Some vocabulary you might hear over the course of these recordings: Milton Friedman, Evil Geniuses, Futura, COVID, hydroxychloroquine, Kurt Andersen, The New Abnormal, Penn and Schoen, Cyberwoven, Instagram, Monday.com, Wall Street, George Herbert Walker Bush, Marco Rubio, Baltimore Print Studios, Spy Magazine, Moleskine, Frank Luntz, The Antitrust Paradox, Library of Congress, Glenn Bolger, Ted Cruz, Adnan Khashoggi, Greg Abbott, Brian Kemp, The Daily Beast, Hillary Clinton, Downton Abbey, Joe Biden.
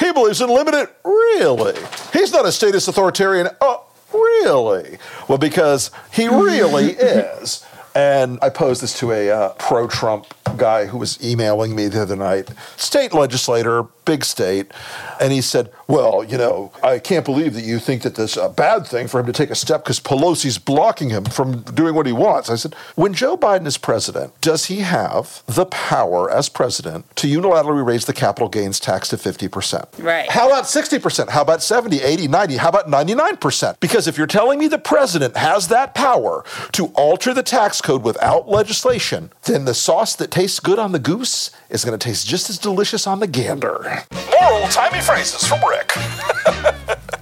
He believes in limited. Really? He's not a statist authoritarian. Oh, really? Well, because he really is. And I posed this to a pro-Trump guy who was emailing me the other night, state legislator, big state, and he said, well, I can't believe that you think that this is a bad thing for him to take a step because Pelosi's blocking him from doing what he wants. I said, when Joe Biden is president, does he have the power as president to unilaterally raise the capital gains tax to 50%? Right. How about 60%? How about 70, 80, 90? How about 99%? Because if you're telling me the president has that power to alter the tax code without legislation, then the sauce that tastes good on the goose is going to taste just as delicious on the gander. More old-timey phrases from Rick.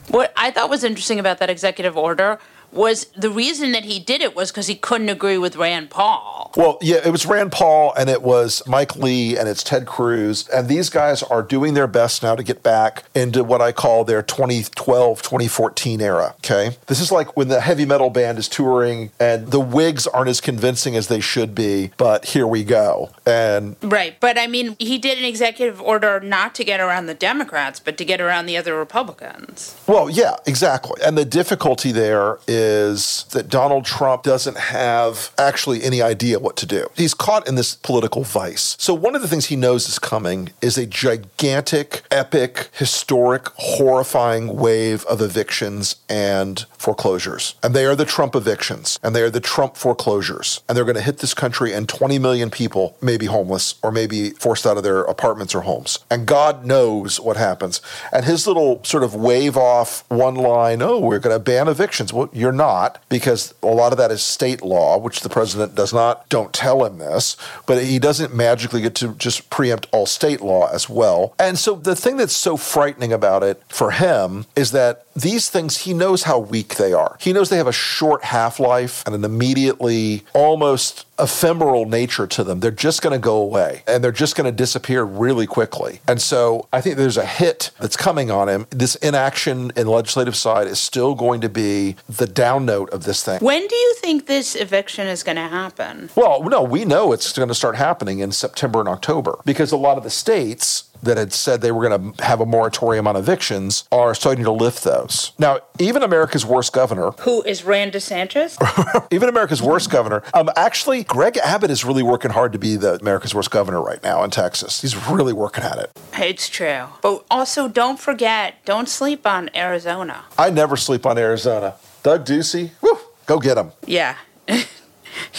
What I thought was interesting about that executive order was the reason that he did it was because he couldn't agree with Rand Paul. Well, yeah, it was Rand Paul, and it was Mike Lee, and it's Ted Cruz, and these guys are doing their best now to get back into what I call their 2012, 2014 era, okay? This is like when the heavy metal band is touring, and the Whigs aren't as convincing as they should be, but here we go. And right, but I mean, he did an executive order not to get around the Democrats, but to get around the other Republicans. Well, yeah, exactly, and the difficulty there is that Donald Trump doesn't have actually any idea what to do. He's caught in this political vice. So one of the things he knows is coming is a gigantic, epic, historic, horrifying wave of evictions and foreclosures. And they are the Trump evictions, and they are the Trump foreclosures. And they're going to hit this country, and 20 million people may be homeless or may be forced out of their apartments or homes. And God knows what happens. And his little sort of wave off one line, oh, we're going to ban evictions. Well, you're not, because a lot of that is state law, which the president does not, don't tell him this, but he doesn't magically get to just preempt all state law as well. And so the thing that's so frightening about it for him is that these things, he knows how weak they are. He knows they have a short half-life and an immediately almost ephemeral nature to them. They're just going to go away, and they're just going to disappear really quickly. And so I think there's a hit that's coming on him. This inaction in legislative side is still going to be the down note of this thing. When do you think this eviction is going to happen? Well, no, we know it's going to start happening in September and October, because a lot of the states that had said they were going to have a moratorium on evictions are starting to lift those. Now, even America's worst governor... Who is Ron DeSantis? Even America's worst governor. Actually, Greg Abbott is really working hard to be the America's worst governor right now in Texas. He's really working at it. It's true. But also, don't forget, don't sleep on Arizona. I never sleep on Arizona. Doug Ducey, woo, go get him. Yeah.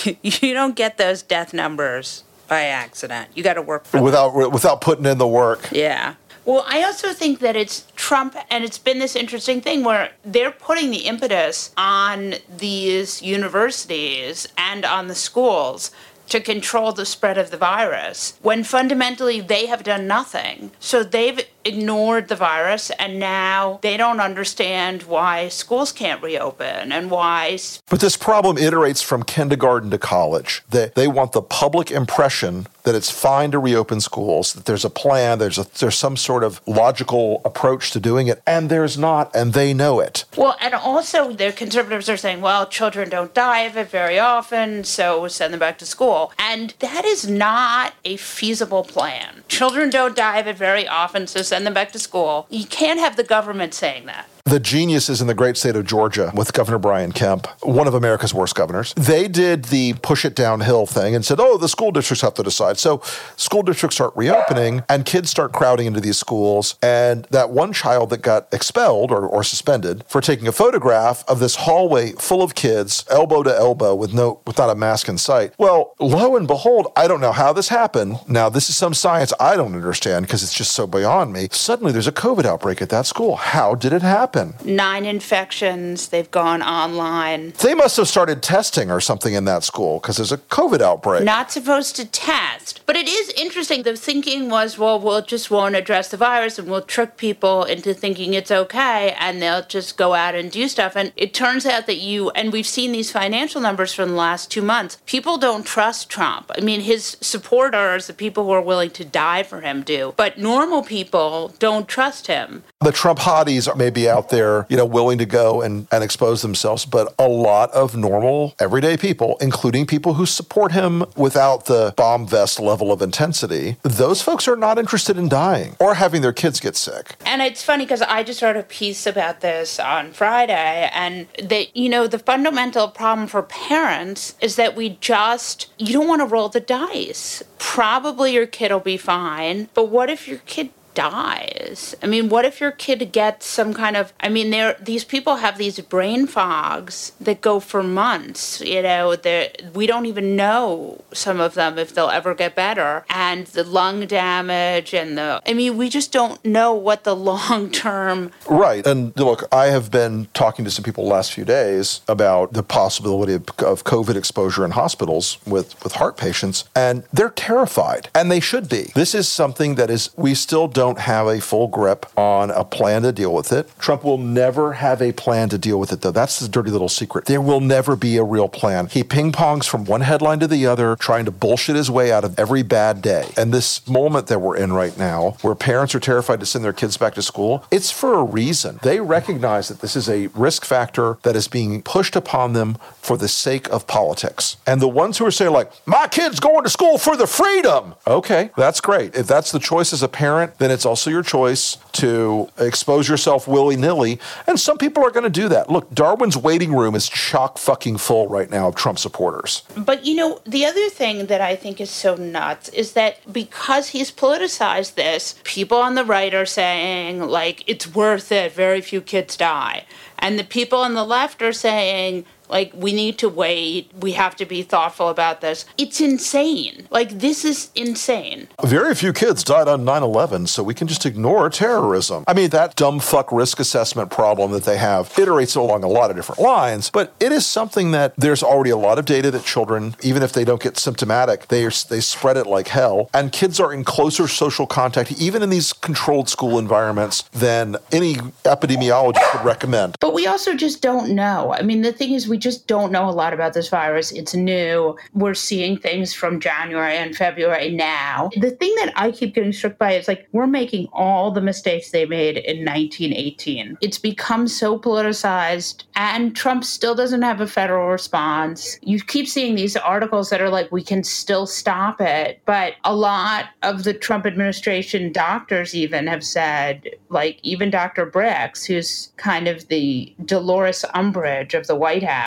You don't get those death numbers by accident. You got to work for without putting in the work. Yeah. Well, I also think that it's Trump, and it's been this interesting thing where they're putting the impetus on these universities and on the schools to control the spread of the virus, when fundamentally they have done nothing. So they've ignored the virus, and now they don't understand why schools can't reopen and why... But this problem iterates from kindergarten to college. They want the public impression that it's fine to reopen schools, that there's a plan, there's some sort of logical approach to doing it, and there's not, and they know it. Well, and also the conservatives are saying, well, children don't die of it very often, so send them back to school. And that is not a feasible plan. Children don't die of it very often, so send them back to school. You can't have the government saying that. The geniuses in the great state of Georgia with Governor Brian Kemp, one of America's worst governors, they did the push it downhill thing and said, oh, the school districts have to decide. So school districts start reopening and kids start crowding into these schools. And that one child that got expelled or suspended for taking a photograph of this hallway full of kids, elbow to elbow without a mask in sight. Well, lo and behold, I don't know how this happened. Now, this is some science I don't understand because it's just so beyond me. Suddenly there's a COVID outbreak at that school. How did it happen? 9 infections. They've gone online. They must have started testing or something in that school because there's a COVID outbreak. Not supposed to test. But it is interesting. The thinking was, well, we'll just won't address the virus and we'll trick people into thinking it's okay and they'll just go out and do stuff. And it turns out that and we've seen these financial numbers from the last 2 months, people don't trust Trump. I mean, his supporters, the people who are willing to die for him do, but normal people don't trust him. The Trump hotties may be out there, willing to go and expose themselves, but a lot of normal, everyday people, including people who support him without the bomb vest level of intensity, those folks are not interested in dying or having their kids get sick. And it's funny because I just wrote a piece about this on Friday, and that, the fundamental problem for parents is that you don't want to roll the dice. Probably your kid will be fine, but what if your kid dies? I mean, what if your kid gets some kind of... I mean, these people have these brain fogs that go for months. We don't even know, some of them, if they'll ever get better. And the lung damage and we just don't know what the long-term... Right. And look, I have been talking to some people the last few days about the possibility of COVID exposure in hospitals with heart patients, and they're terrified. And they should be. This is something that we still don't have a full grip on a plan to deal with it. Trump will never have a plan to deal with it, though. That's the dirty little secret. There will never be a real plan. He ping-pongs from one headline to the other, trying to bullshit his way out of every bad day. And this moment that we're in right now, where parents are terrified to send their kids back to school, it's for a reason. They recognize that this is a risk factor that is being pushed upon them for the sake of politics. And the ones who are saying, my kid's going to school for the freedom. Okay, that's great. If that's the choice as a parent, then it's also your choice to expose yourself willy-nilly. And some people are going to do that. Look, Darwin's waiting room is chock fucking full right now of Trump supporters. But, you know, the other thing that I think is so nuts is that because he's politicized this, people on the right are saying, like, it's worth it. Very few kids die. And the people on the left are saying, like, we need to wait. We have to be thoughtful about this. It's insane. Like, this is insane. Very few kids died on 9/11, so we can just ignore terrorism. I mean, that dumb fuck risk assessment problem that they have iterates along a lot of different lines, but it is something that there's already a lot of data that children, even if they don't get symptomatic, they spread it like hell. And kids are in closer social contact, even in these controlled school environments, than any epidemiologist could recommend. But we also just don't know. I mean, the thing is, we just don't know a lot about this virus. It's new. We're seeing things from January and February now. The thing that I keep getting struck by is, like, we're making all the mistakes they made in 1918. It's become so politicized, and Trump still doesn't have a federal response. You keep seeing these articles that are like, we can still stop it. But a lot of the Trump administration doctors even have said, like, even Dr. Bricks, who's kind of the Dolores Umbridge of the White House,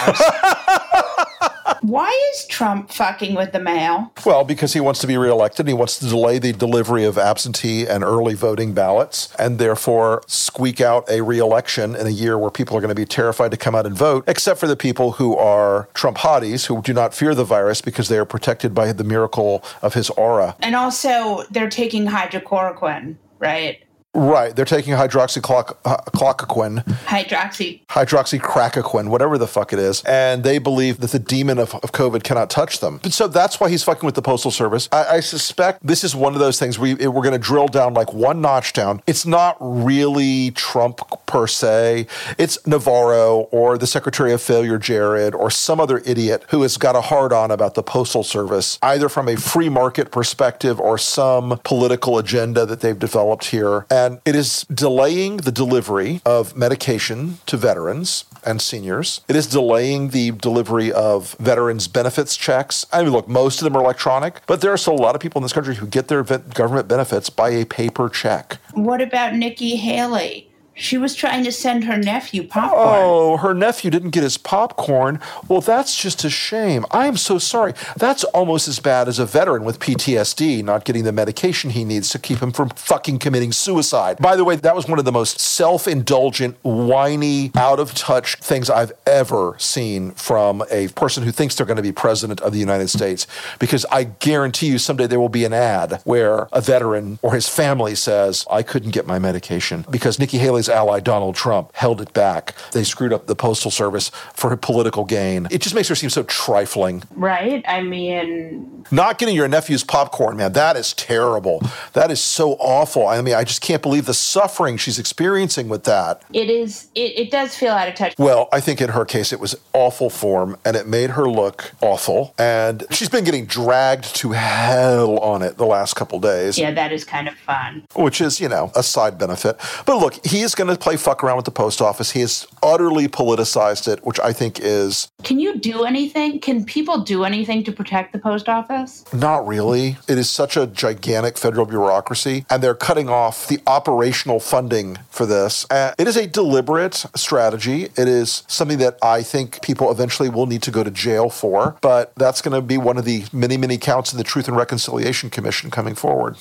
why is Trump fucking with the mail? Well, because he wants to be reelected. He wants to delay the delivery of absentee and early voting ballots and therefore squeak out a reelection in a year where people are going to be terrified to come out and vote, except for the people who are Trump hotties who do not fear the virus because they are protected by the miracle of his aura. And also they're taking hydroxychloroquine, right? Right. They're taking hydroxychloroquine, whatever the fuck it is. And they believe that the demon of COVID cannot touch them. But so that's why he's fucking with the Postal Service. I suspect this is one of those things we're going to drill down like one notch down. It's not really Trump per se. It's Navarro or the Secretary of Failure, Jared, or some other idiot who has got a hard on about the Postal Service, either from a free market perspective or some political agenda that they've developed here. And it is delaying the delivery of medication to veterans and seniors. It is delaying the delivery of veterans' benefits checks. I mean, look, most of them are electronic, but there are still a lot of people in this country who get their government benefits by a paper check. What about Nikki Haley? She was trying to send her nephew popcorn. Oh, her nephew didn't get his popcorn. Well, that's just a shame. I am so sorry. That's almost as bad as a veteran with PTSD not getting the medication he needs to keep him from fucking committing suicide. By the way, that was one of the most self-indulgent, whiny, out-of-touch things I've ever seen from a person who thinks they're going to be president of the United States, because I guarantee you someday there will be an ad where a veteran or his family says, I couldn't get my medication because Nikki Haley's ally Donald Trump held it back. They screwed up the Postal Service for political gain. It just makes her seem so trifling. Right? I mean, not getting your nephew's popcorn, man, that is terrible. That is so awful. I mean, I just can't believe the suffering she's experiencing with that. It is, it does feel out of touch. Well, I think in her case, it was awful form and it made her look awful. And she's been getting dragged to hell on it the last couple days. Yeah, that is kind of fun. Which is, you know, a side benefit. But look, he is going to play fuck around with the post office. He has utterly politicized it, which I think is... Can you do anything? Can people do anything to protect the post office? Not really. It is such a gigantic federal bureaucracy, and they're cutting off the operational funding for this. It is a deliberate strategy. It is something that I think people eventually will need to go to jail for, but that's going to be one of the many, many counts in the Truth and Reconciliation Commission coming forward.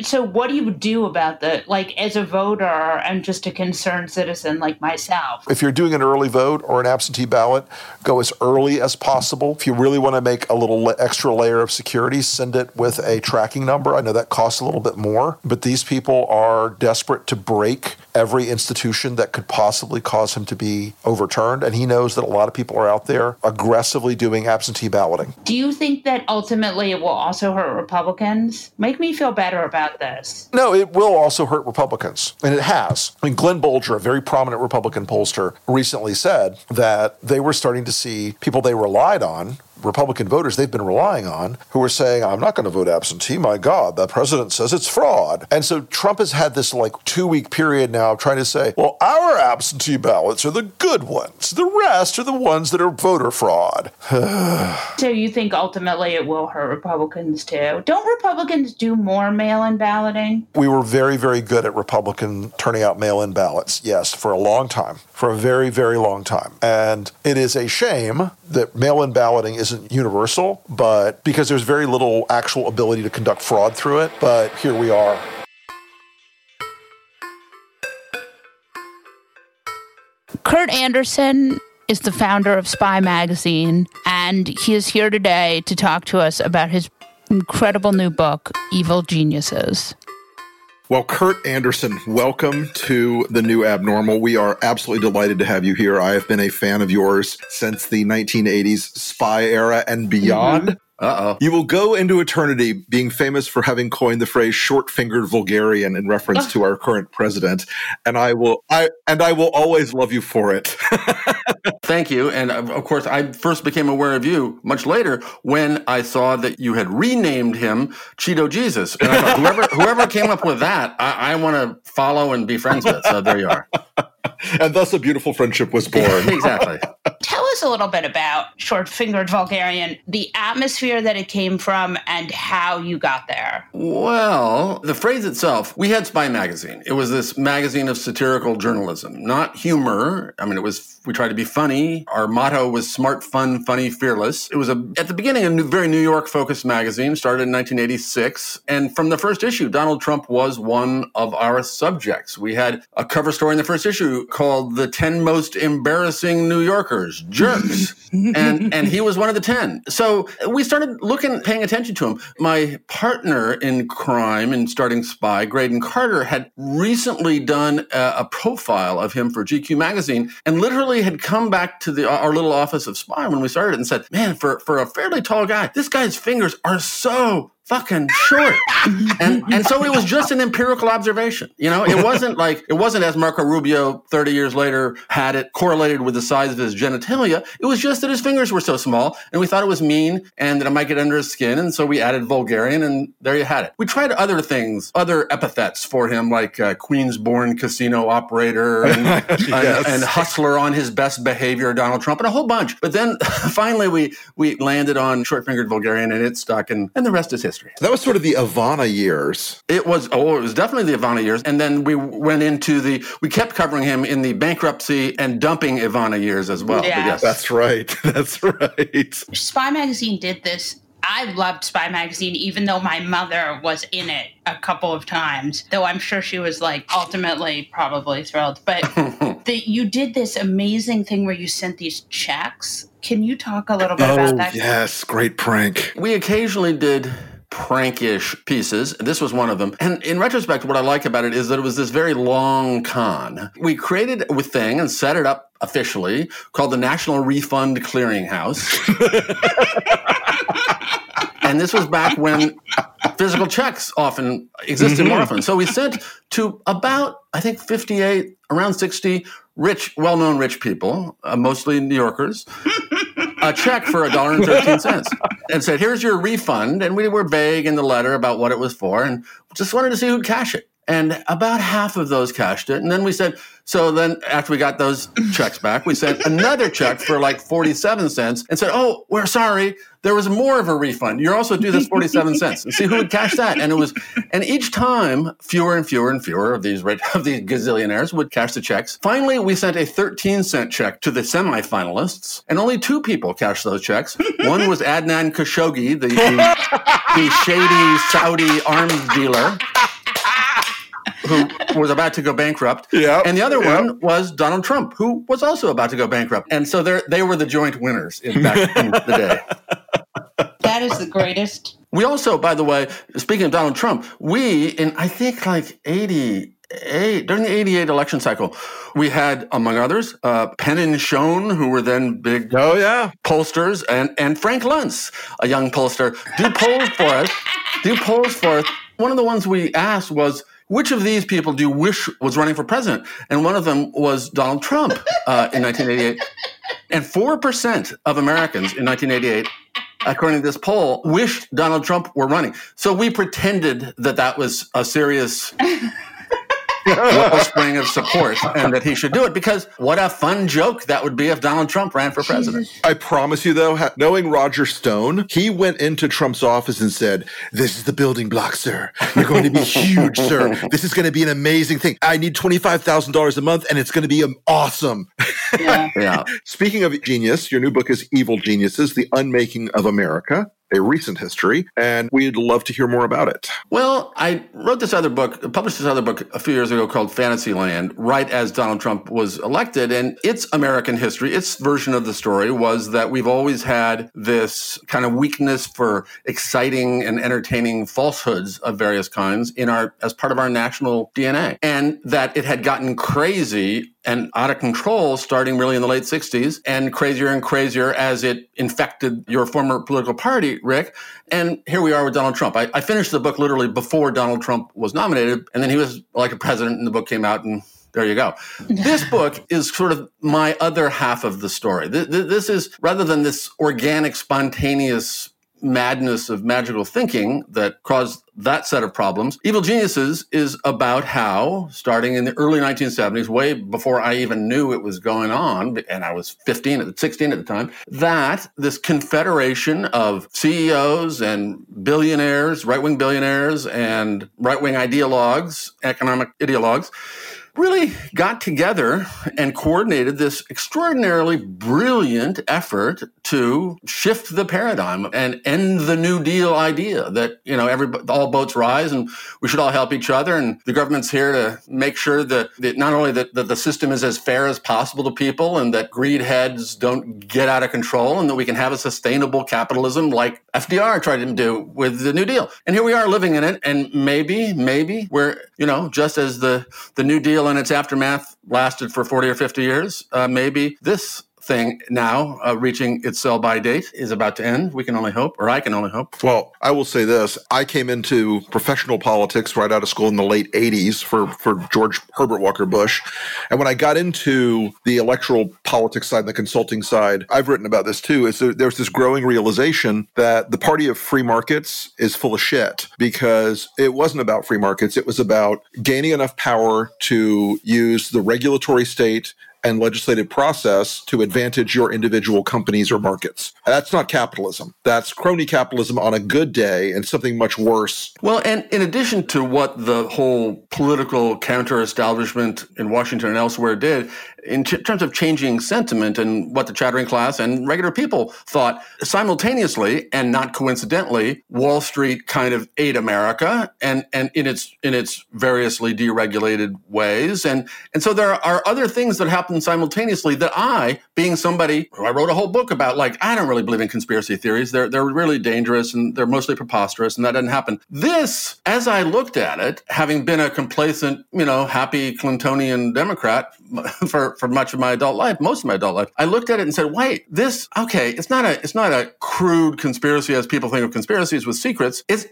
So what do you do about that? Like, as a voter and just a concerned citizen like myself. If you're doing an early vote or an absentee ballot, go as early as possible. If you really want to make a little extra layer of security, send it with a tracking number. I know that costs a little bit more, but these people are desperate to break every institution that could possibly cause him to be overturned. And he knows that a lot of people are out there aggressively doing absentee balloting. Do you think that ultimately it will also hurt Republicans? Make me feel better about this. No, it will also hurt Republicans. And it has. I mean, Glenn Bolger, a very prominent Republican pollster, recently said that they were starting to see people they relied on Republican voters they've been relying on who are saying, I'm not going to vote absentee. My God, the president says it's fraud. And so Trump has had this like 2-week period now of trying to say, well, our absentee ballots are the good ones. The rest are the ones that are voter fraud. So you think ultimately it will hurt Republicans too? Don't Republicans do more mail-in balloting? We were very, very good at Republican turning out mail-in ballots, yes, for a long time, for a very, very long time. And it is a shame that mail-in balloting isn't universal, but because there's very little actual ability to conduct fraud through it, but here we are. Kurt Andersen is the founder of Spy Magazine, and he is here today to talk to us about his incredible new book, Evil Geniuses. Well, Kurt Andersen, welcome to The New Abnormal. We are absolutely delighted to have you here. I have been a fan of yours since the 1980s spy era and beyond. Mm-hmm. Uh-oh. You will go into eternity being famous for having coined the phrase short-fingered vulgarian in reference to our current president, and I will always love you for it. Thank you. And of course, I first became aware of you much later when I saw that you had renamed him Cheeto Jesus. And I thought, whoever came up with that, I want to follow and be friends with. So there you are. And thus a beautiful friendship was born. Exactly. Tell us a little bit about Short-Fingered Vulgarian, the atmosphere that it came from, and how you got there. Well, the phrase itself, we had Spy Magazine. It was this magazine of satirical journalism, not humor. I mean, we tried to be funny. Our motto was smart, fun, funny, fearless. It was, at the beginning, a very New York-focused magazine, started in 1986. And from the first issue, Donald Trump was one of our subjects. We had a cover story in the first issue called The 10 Most Embarrassing New Yorkers, Jerks. and he was one of the 10. So we started paying attention to him. My partner in crime in starting Spy, Graydon Carter, had recently done a profile of him for GQ magazine and literally had come back to our little office of Spy when we started and said, man, for a fairly tall guy, this guy's fingers are so fucking short. And so it was just an empirical observation. You know, it wasn't as Marco Rubio 30 years later had it correlated with the size of his genitalia. It was just that his fingers were so small and we thought it was mean and that it might get under his skin. And so we added vulgarian and there you had it. We tried other things, other epithets for him, like Queens-born casino operator and, yes, and hustler on his best behavior, Donald Trump, and a whole bunch. But then finally we landed on short-fingered vulgarian and it stuck and the rest is history. That was sort of the Ivana years. It was definitely the Ivana years. And then we went into we kept covering him in the bankruptcy and dumping Ivana years as well. Yeah. Yes. That's right. Spy Magazine did this. I loved Spy Magazine, even though my mother was in it a couple of times, though I'm sure she was like ultimately probably thrilled. But you did this amazing thing where you sent these checks. Can you talk a little bit about that? Yes, great prank. We occasionally did prankish pieces. This was one of them. And in retrospect, what I like about it is that it was this very long con. We created a thing and set it up officially called the National Refund Clearinghouse. And this was back when physical checks often existed more often. So we sent to about, I think, 58, around 60 rich, well-known rich people, mostly New Yorkers, a check for $1.13 and said, here's your refund. And we were vague in the letter about what it was for and just wanted to see who'd cash it. And about half of those cashed it. And then we said, so then after we got those checks back, we sent another check for like 47 cents and said, oh, we're sorry. There was more of a refund. You're also due this 47 cents. And see who would cash that. And it was, and each time fewer and fewer and fewer of these gazillionaires would cash the checks. Finally, we sent a 13-cent check to the semifinalists, and only two people cashed those checks. One was Adnan Khashoggi, the shady Saudi arms dealer, who was about to go bankrupt. Yep, and the other one was Donald Trump, who was also about to go bankrupt. And so they were the joint winners back in the day. That is the greatest. We also, by the way, speaking of Donald Trump, we, in I think like 88, during the 88 election cycle, we had, among others, Penn and Schoen, who were then big pollsters, and Frank Luntz, a young pollster, do polls for us. One of the ones we asked was, which of these people do you wish was running for president? And one of them was Donald Trump in 1988. And 4% of Americans in 1988, according to this poll, wished Donald Trump were running. So we pretended that that was a serious wellspring of support and that he should do it, because what a fun joke that would be if Donald Trump ran for president. I promise you, though, knowing Roger Stone, he went into Trump's office and said, "This is the building block, sir. You're going to be huge, sir. This is going to be an amazing thing. I need $25,000 a month, and it's going to be awesome." Yeah. Yeah. Speaking of genius, your new book is Evil Geniuses, The Unmaking of America, a recent history, and we'd love to hear more about it. Well, I wrote this other book, published this other book a few years ago called Fantasyland, right as Donald Trump was elected. And its American history, its version of the story was that we've always had this kind of weakness for exciting and entertaining falsehoods of various kinds in our, as part of our national DNA. And that it had gotten crazy and out of control starting really in the late 60s, and crazier as it infected your former political party, Rick. And here we are with Donald Trump. I finished the book literally before Donald Trump was nominated, and then he was elected president, and the book came out, and there you go. This book is sort of my other half of the story. This is, rather than this organic, spontaneous madness of magical thinking that caused that set of problems, Evil Geniuses is about how, starting in the early 1970s, way before I even knew it was going on, and I was 16 at the time, that this confederation of CEOs and billionaires, right-wing billionaires and right-wing ideologues, economic ideologues, really got together and coordinated this extraordinarily brilliant effort to shift the paradigm and end the New Deal idea that, you know, all boats rise and we should all help each other. And the government's here to make sure that not only that the system is as fair as possible to people and that greed heads don't get out of control and that we can have a sustainable capitalism like FDR tried to do with the New Deal. And here we are living in it. And maybe we're, you know, just as the New Deal and its aftermath lasted for 40 or 50 years. Maybe this thing now reaching its sell-by date is about to end. We can only hope, or I can only hope. Well, I will say this. I came into professional politics right out of school in the late 80s for George Herbert Walker Bush. And when I got into the electoral politics side, the consulting side, I've written about this too, is there's this growing realization that the party of free markets is full of shit, because it wasn't about free markets. It was about gaining enough power to use the regulatory state and legislative process to advantage your individual companies or markets. That's not capitalism. That's crony capitalism on a good day and something much worse. Well, and in addition to what the whole political counter-establishment in Washington and elsewhere did, in terms of changing sentiment and what the chattering class and regular people thought, simultaneously and not coincidentally, Wall Street kind of ate America and in its variously deregulated ways. And so there are other things that happen simultaneously that I, being somebody who I wrote a whole book about, like, I don't really believe in conspiracy theories. They're really dangerous and they're mostly preposterous, and that doesn't happen. This, as I looked at it, having been a complacent, you know, happy Clintonian Democrat for much of my adult life, most of my adult life, I looked at it and said, wait, this, okay, it's not a crude conspiracy as people think of conspiracies with secrets. It's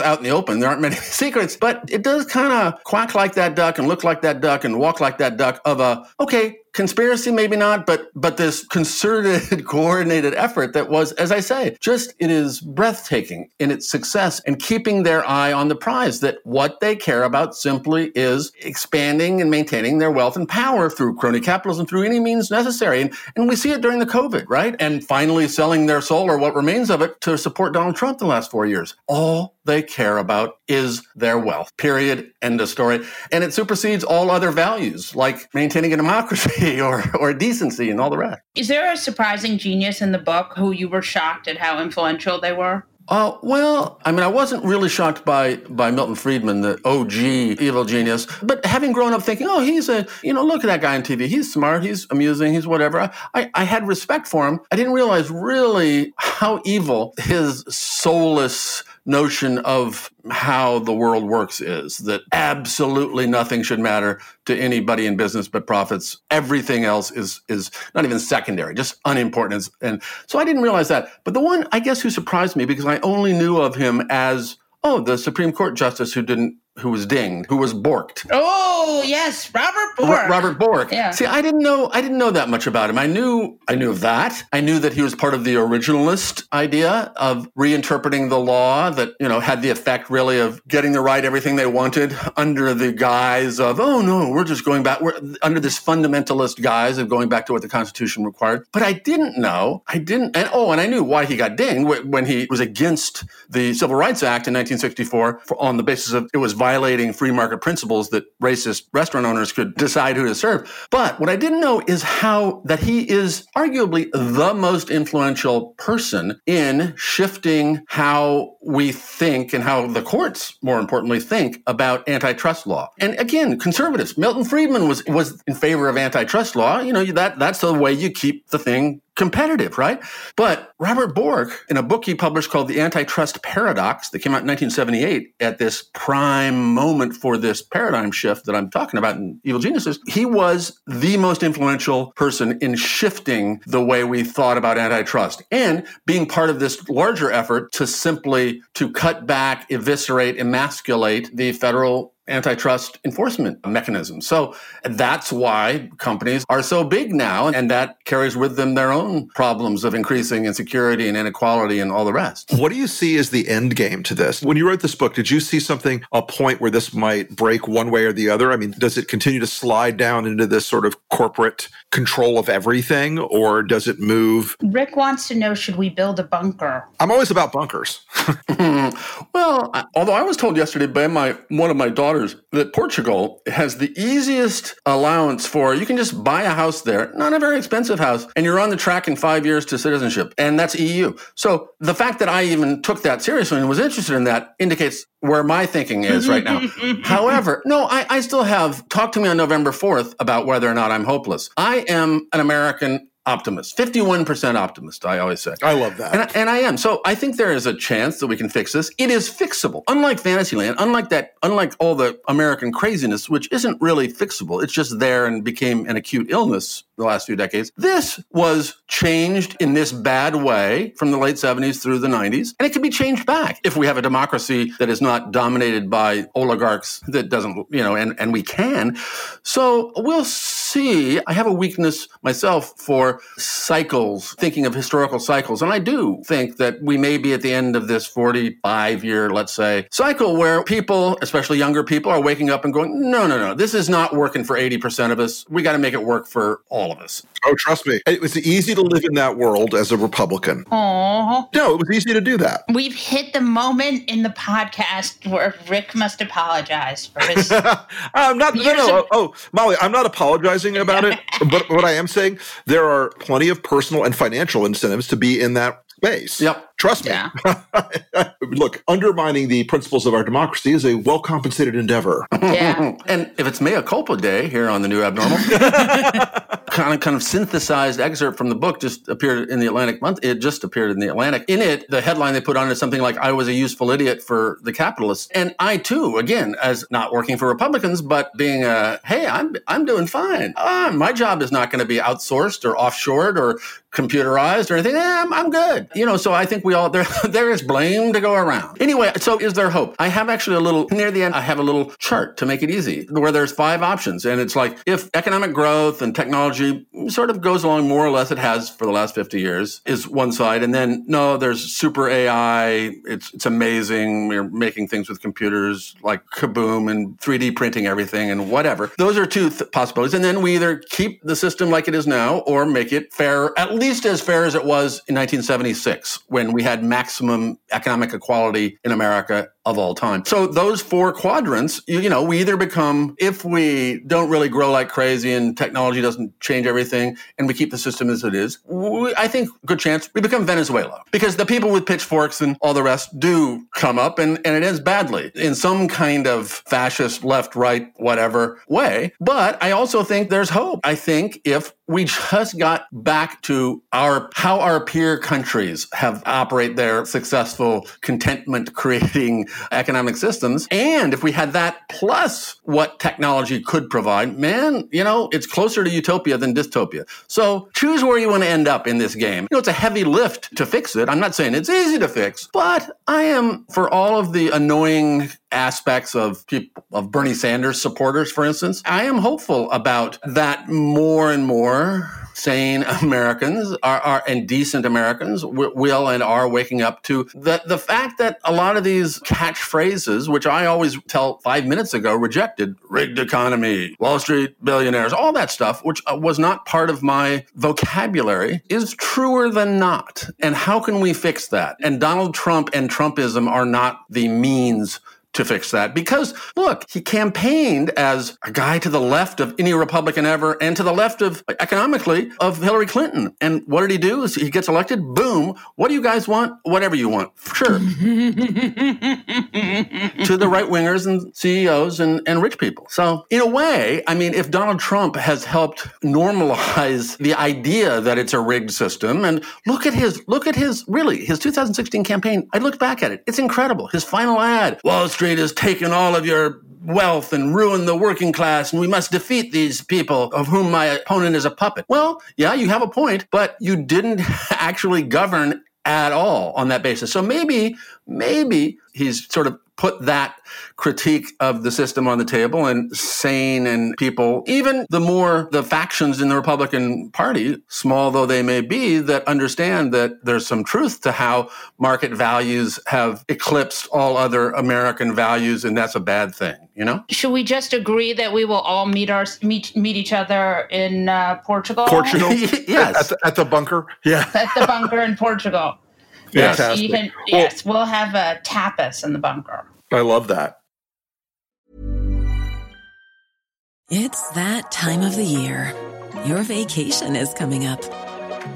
out in the open. There aren't many secrets, but it does kind of quack like that duck and look like that duck and walk like that duck of a, okay, conspiracy, maybe not, but this concerted, coordinated effort that was, as I say, just, it is breathtaking in its success and keeping their eye on the prize, that what they care about simply is expanding and maintaining their wealth and power through crony capitalism, through any means necessary. And we see it during the COVID, right? And finally selling their soul, or what remains of it, to support Donald Trump the last 4 years. All they care about is their wealth, period, end of story. And it supersedes all other values, like maintaining a democracy, or decency and all the rest. Is there a surprising genius in the book who you were shocked at how influential they were? Well, I mean, I wasn't really shocked by Milton Friedman, the OG evil genius, but having grown up thinking, oh, he's a, you know, look at that guy on TV. He's smart, he's amusing, he's whatever. I had respect for him. I didn't realize really how evil his soulless notion of how the world works is, that absolutely nothing should matter to anybody in business but profits. Everything else is not even secondary, just unimportant. And so I didn't realize that. But the one, I guess, who surprised me, because I only knew of him as, the Supreme Court justice who didn't who was dinged, who was borked. Oh, yes, Robert Bork. Robert Bork. Yeah. See, I didn't know that much about him. I knew of that. I knew that he was part of the originalist idea of reinterpreting the law that, you know, had the effect really of getting the right everything they wanted under the guise of, oh no, we're just going back, we're under this fundamentalist guise of going back to what the Constitution required. But I didn't know, and I knew why he got dinged when he was against the Civil Rights Act in 1964 on the basis of it was violating free market principles that racist restaurant owners could decide who to serve. But what I didn't know is how that he is arguably the most influential person in shifting how we think and how the courts, more importantly, think about antitrust law. And again, conservatives, Milton Friedman was in favor of antitrust law. You know, that's the way you keep the thing competitive, right? But Robert Bork, in a book he published called The Antitrust Paradox that came out in 1978 at this prime moment for this paradigm shift that I'm talking about in Evil Geniuses, he was the most influential person in shifting the way we thought about antitrust and being part of this larger effort to simply to cut back, eviscerate, emasculate the federal antitrust enforcement mechanism. So that's why companies are so big now, and that carries with them their own problems of increasing insecurity and inequality and all the rest. What do you see as the end game to this? When you wrote this book, did you see a point where this might break one way or the other? I mean, does it continue to slide down into this sort of corporate control of everything, or does it move? Rick wants to know, should we build a bunker? I'm always about bunkers. Well, although I was told yesterday by one of my daughters that Portugal has the easiest allowance for, you can just buy a house there, not a very expensive house, and you're on the track in 5 years to citizenship, and that's EU. So the fact that I even took that seriously and was interested in that indicates where my thinking is right now. However, no, I still have, talk to me on November 4th about whether or not I'm hopeless. I am an American optimist, 51% optimist, I always say. I love that. And I am. So I think there is a chance that we can fix this. It is fixable. Unlike Fantasyland, unlike all the American craziness, which isn't really fixable, it's just there and became an acute illness the last few decades. This was changed in this bad way from the late 70s through the 90s, and it can be changed back if we have a democracy that is not dominated by oligarchs that doesn't, you know, and we can. So we'll see. I have a weakness myself for cycles, thinking of historical cycles. And I do think that we may be at the end of this 45-year, let's say, cycle where people, especially younger people, are waking up and going, no, this is not working for 80% of us. We got to make it work for all of us. Oh, trust me. It was easy to live in that world as a Republican. Aww. No, it was easy to do that. We've hit the moment in the podcast where Rick must apologize for his... Molly, I'm not apologizing about it. But what I am saying, there are plenty of personal and financial incentives to be in that space. Yep. Trust me. Yeah. Look, undermining the principles of our democracy is a well-compensated endeavor. Yeah. And if it's mea culpa day here on The New Abnormal, kind of synthesized excerpt from the book just appeared in the Atlantic month. It just appeared in the Atlantic. In it, the headline they put on is something like, I was a useful idiot for the capitalists. And I too, again, as not working for Republicans, but being hey, I'm doing fine. My job is not going to be outsourced or offshored or computerized or anything. I'm good. You know, so I think we all, there is blame to go around. Anyway, so is there hope? I have actually near the end, I have a little chart to make it easy where there's 5 options. And it's like, if economic growth and technology sort of goes along more or less it has for the last 50 years is one side. And then, no, there's super AI. It's amazing. We're making things with computers like kaboom and 3D printing everything and whatever. Those are 2 possibilities. And then we either keep the system like it is now or make it fair, at least as fair as it was in 1976 when we had maximum economic equality in America of all time. So those 4 quadrants, you know, we either become, if we don't really grow like crazy and technology doesn't change everything and we keep the system as it is, I think good chance we become Venezuela because the people with pitchforks and all the rest do come up and it ends badly in some kind of fascist left-right whatever way. But I also think there's hope. I think if we just got back to how our peer countries have operate their successful contentment creating economic systems. And if we had that plus what technology could provide, man, you know, it's closer to utopia than dystopia. So choose where you want to end up in this game. You know, it's a heavy lift to fix it. I'm not saying it's easy to fix, but I am for all of the annoying aspects of people, of Bernie Sanders supporters, for instance, I am hopeful about that more and more. Sane Americans are and decent Americans will and are waking up to the fact that a lot of these catchphrases, which I always tell 5 minutes ago, rejected, rigged economy, Wall Street billionaires, all that stuff, which was not part of my vocabulary, is truer than not. And how can we fix that? And Donald Trump and Trumpism are not the means to fix that. Because, look, he campaigned as a guy to the left of any Republican ever and to the left of, economically, of Hillary Clinton. And what did he do? Is he gets elected, boom. What do you guys want? Whatever you want. Sure. To the right-wingers and CEOs and rich people. So, in a way, I mean, if Donald Trump has helped normalize the idea that it's a rigged system, and look at his 2016 campaign, I looked back at it. It's incredible. His final ad, Wall Street has taken all of your wealth and ruin the working class, and we must defeat these people of whom my opponent is a puppet. Well, yeah, you have a point, but you didn't actually govern at all on that basis. So maybe he's sort of put that critique of the system on the table, and sane and people, even the factions in the Republican Party, small though they may be, that understand that there's some truth to how market values have eclipsed all other American values, and that's a bad thing, you know? Should we just agree that we will all meet each other in Portugal? Portugal? Yes. At the bunker? Yeah. At the bunker in Portugal. Yes, we'll have a tapas in the bunker. I love that. It's that time of the year. Your vacation is coming up.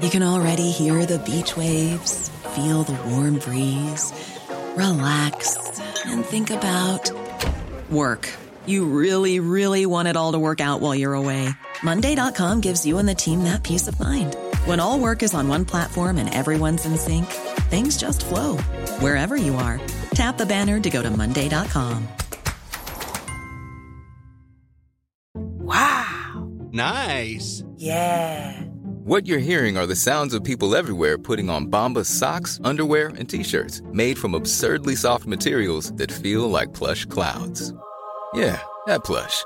You can already hear the beach waves, feel the warm breeze, relax, and think about work. You really, really want it all to work out while you're away. Monday.com gives you and the team that peace of mind. When all work is on one platform and everyone's in sync, things just flow wherever you are. Tap the banner to go to Monday.com. Wow. Nice. Yeah. What you're hearing are the sounds of people everywhere putting on Bomba socks, underwear, and T-shirts made from absurdly soft materials that feel like plush clouds. Yeah, that plush.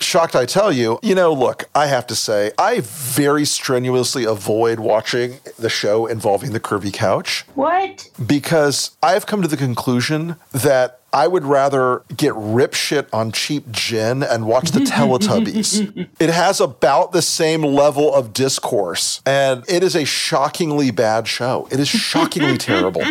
shocked, I tell you. You know, look, I have to say, I very strenuously avoid watching the show involving the curvy couch. What? Because I've come to the conclusion that I would rather get rip shit on cheap gin and watch the Teletubbies. It has about the same level of discourse, and it is a shockingly bad show. It is shockingly terrible.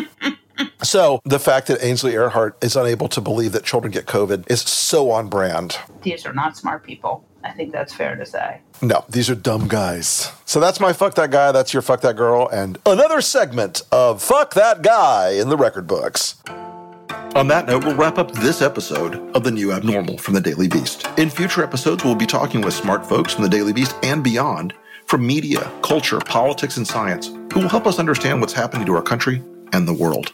So the fact that Ainsley Earhart is unable to believe that children get COVID is so on brand. These are not smart people. I think that's fair to say. No, these are dumb guys. So that's my Fuck That Guy, that's your Fuck That Girl, and another segment of Fuck That Guy in the record books. On that note, we'll wrap up this episode of The New Abnormal from The Daily Beast. In future episodes, we'll be talking with smart folks from The Daily Beast and beyond, from media, culture, politics, and science, who will help us understand what's happening to our country and the world.